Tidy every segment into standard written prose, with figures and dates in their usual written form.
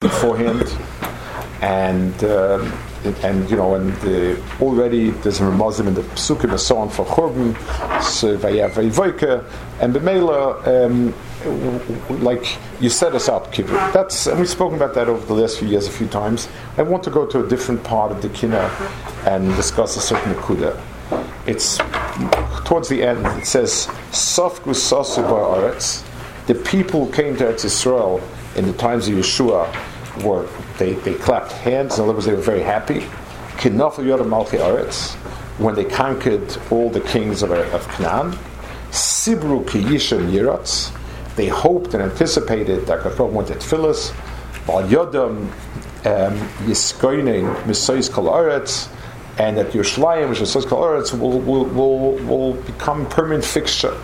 beforehand, and already there's a Ramazim in the Pesukim and so on for Churban, so Vaya Vayvoika, and the Mele, like you set us up, Kibbutz. That's, and we've spoken about that over the last few years a few times. I want to go to a different part of the Kinna and discuss a certain kuda. It's towards the end. It says, "Safku sasu ba'aretz." The people who came to Eretz Israel in the times of Yeshua were they clapped hands. In other words, they were very happy. Kinafal yodam malchi Oratz, when they conquered all the kings of Canaan. Sibru ki yishem yiratz. They hoped and anticipated that Kachbaru wanted Phyllis. Bal yodam yiskoynein misoyis kol Oratz. And that Yerushalayim, which is called Oratz, will become permanent fixture.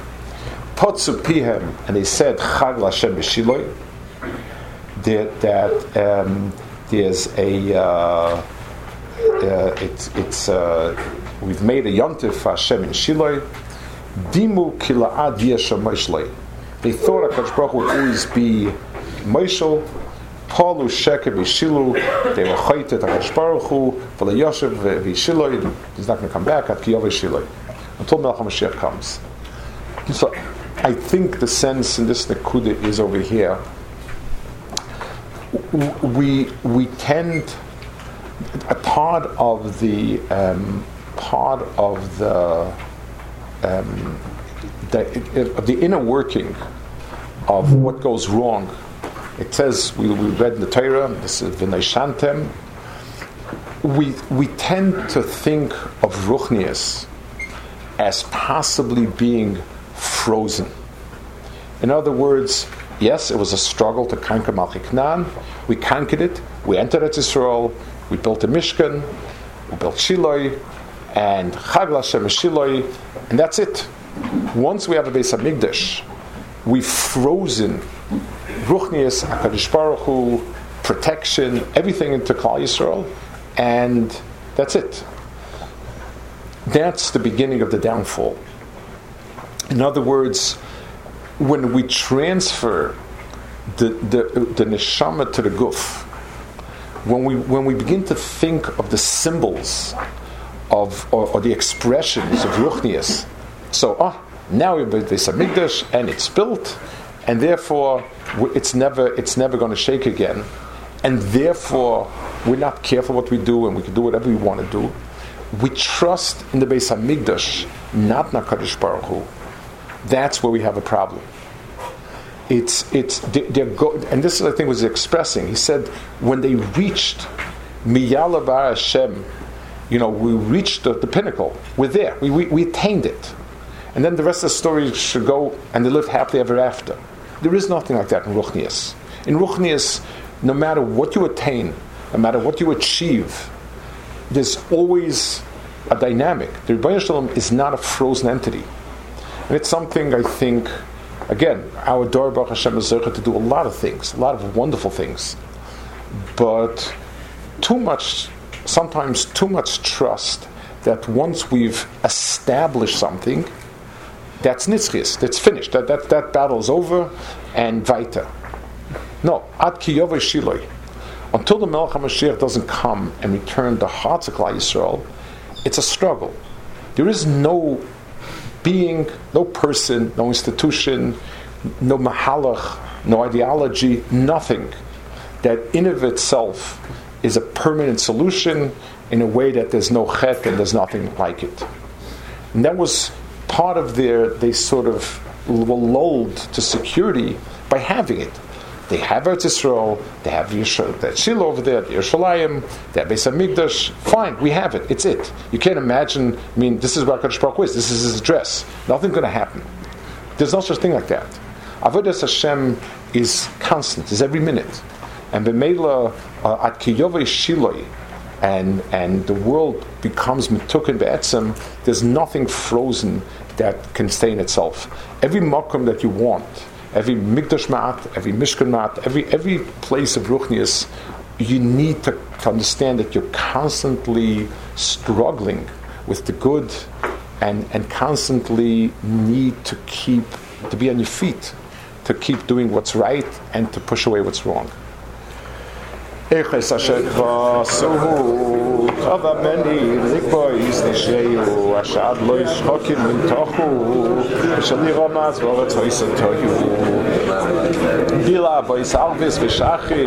Potsu pihem, and they said Chagla Shemesh Shiloh, that there's a we've made a yontif for Hashem in Shiloh. Dimu kilaad yeshamayshloi. They thought Akavish Baruchu would always be meisel paulu shaker vishilu. They were chayted Akavish Baruchu for the yoshev vishilu. He's not going to come back at ki yavo Shiloh until Malcham Hashem comes. So I think the sense in this Nakuda is over here. We tend, a part of the inner working of what goes wrong. It says we read in the Torah, this is V'naishantem. We tend to think of Ruchnius as possibly being frozen. In other words, yes, it was a struggle to conquer Malchiknan. We conquered it. We entered Eretz Israel. We built a Mishkan. We built Shiloh and Chagla Shemesh Shiloh, and that's it. Once we have a beis hamigdash, we've frozen Ruchnius, Akavish Baruchu, protection, everything into Chagla Yisrael, and that's it. That's the beginning of the downfall. In other words, when we transfer the neshama to the guf, when we begin to think of the symbols of or the expressions of Ruchnius, now we built this Migdesh and it's built, and therefore it's never going to shake again, and therefore we're not careful what we do, and we can do whatever we want to do. We trust in the beis hamigdash, not Nakadosh Baruch Hu. That's where we have a problem. And this is, I think, was expressing. He said when they reached Miyalavar Hashem, we reached the pinnacle. We're there. We attained it, and then the rest of the story should go and they live happily ever after. There is nothing like that in Ruchnius. In Ruchnius, no matter what you attain, no matter what you achieve, there's always a dynamic. The Yisrael is not a frozen entity. And it's something, I think, again, our Dor Baruch Hashem is to do a lot of things, a lot of wonderful things. But sometimes too much trust that once we've established something, that's nitzchis, that's finished, that battle's over, and weiter. No, ad ki yavo Shiloh. Until the Malcham Hashem doesn't come and return the hearts of Klal Yisrael, it's a struggle. There is no being, no person, no institution, no mahalach, no ideology, nothing that in of itself is a permanent solution in a way that there's no chet and there's nothing like it. And that was part of they sort of were lulled to security by having it. They have Eretz Israel, they have that Shiloh over there, Yerushalayim, they have beis hamigdash. Fine, we have it. It's it. You can't imagine. I mean, this is where Akadosh Baruch Hu is. This is his address. Nothing's going to happen. There's no such thing like that. Avodas Hashem is constant. Is every minute. And b'meila at ki yavo Shiloh, and the world becomes mitukin be'etzem. There's nothing frozen that can stay in itself. Every makom that you want. Every Migdash Ma'at, every Mishkan Ma'at, every place of Ruchnius, you need to understand that you're constantly struggling with the good and constantly need to be on your feet, to keep doing what's right and to push away what's wrong. Eiches asher vasuhu avameni likbois nishreyu ashad lo yishchokim limtochu shali romaz voretz hoisotoyu gila voisalvis vishachi